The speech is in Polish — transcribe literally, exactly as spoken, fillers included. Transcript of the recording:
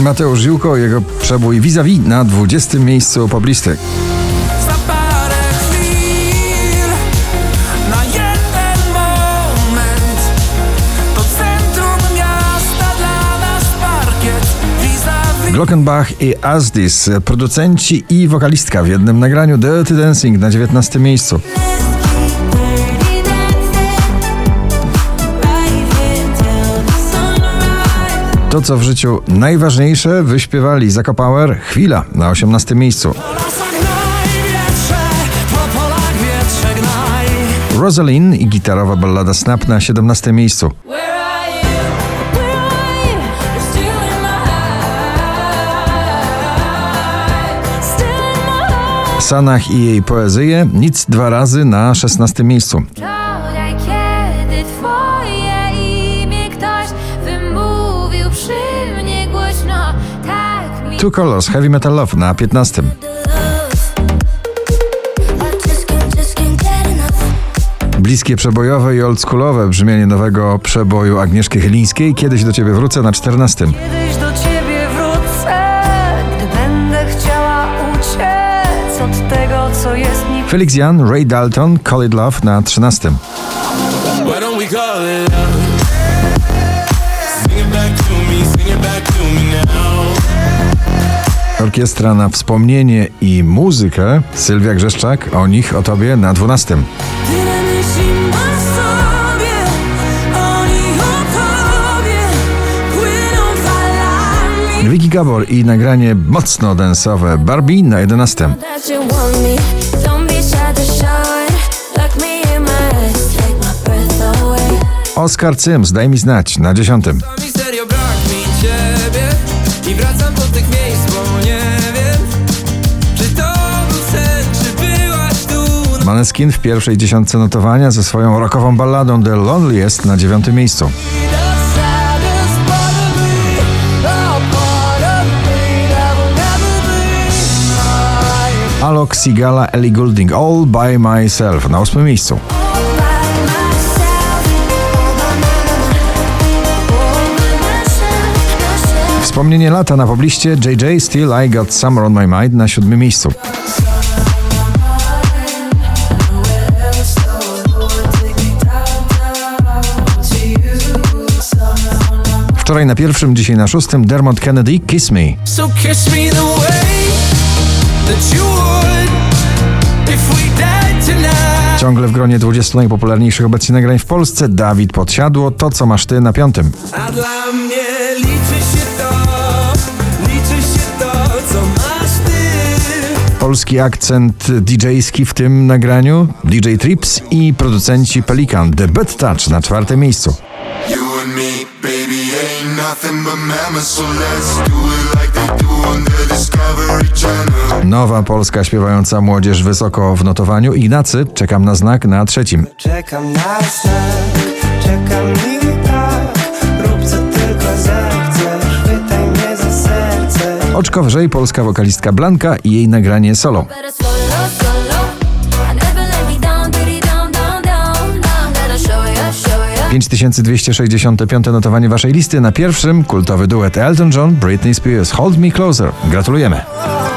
Mateusz Jułko, jego przebój Vis-a-vis na dwudziestym miejscu poblistek. Glockenbach i Asdis, producenci i wokalistka w jednym nagraniu, Dirty Dancing na dziewiętnastym miejscu. To, co w życiu najważniejsze, wyśpiewali Zak Power, Chwila na osiemnastym miejscu. Rosaline i gitarowa ballada Snap na siedemnastym miejscu. Sanah i jej poezję Nic dwa razy na szesnastym miejscu. Wczoraj, kiedy twoje imię ktoś wymówił przy mnie głośno, tak mi... Two Colors, Heavy Metal Love na piętnastym. Bliskie przebojowe i oldschoolowe brzmienie nowego przeboju Agnieszki Chylińskiej Kiedyś do ciebie wrócę na czternastym. Felix Jan, Ray Dalton, Call It Love na trzynastym. Orkiestra na wspomnienie i muzykę, Sylwia Grzeszczak, O nich, o tobie na dwunastym. Viki Gabor i nagranie mocno densowe Barbie na jedenastym. Oskar Cyms, Daj mi znać na dziesiątym. Maneskin w pierwszej dziesiątce notowania ze swoją rockową balladą The Loneliest na dziewiątym miejscu. Alok Sigala, Ellie Goulding, All by Myself na ósmym miejscu. Wspomnienie lata na pobliście J J, Still I Got Summer on My Mind na siódmym miejscu. Wczoraj na pierwszym, dzisiaj na szóstym Dermot Kennedy, Kiss Me. So kiss me the way. Ciągle w gronie dwudziestu najpopularniejszych obecnie nagrań w Polsce Dawid Podsiadło, To co masz ty na piątym. A dla mnie liczy się to, liczy się to, co masz ty. Polski akcent didżejski w tym nagraniu D J Trips i producenci Pelikan, The Bad Touch na czwartym miejscu. Nowa Polska śpiewająca młodzież wysoko w notowaniu, Ignacy, Czekam na znak na trzecim. Czekam na znak, czekam i tak, rób co tylko zechcesz, chwytaj mnie za serce. Oczko wyżej polska wokalistka Blanka i jej nagranie solo. pięć tysięcy dwieście sześćdziesiąte piąte notowanie waszej listy. Na pierwszym kultowy duet Elton John, Britney Spears, Hold Me Closer. Gratulujemy.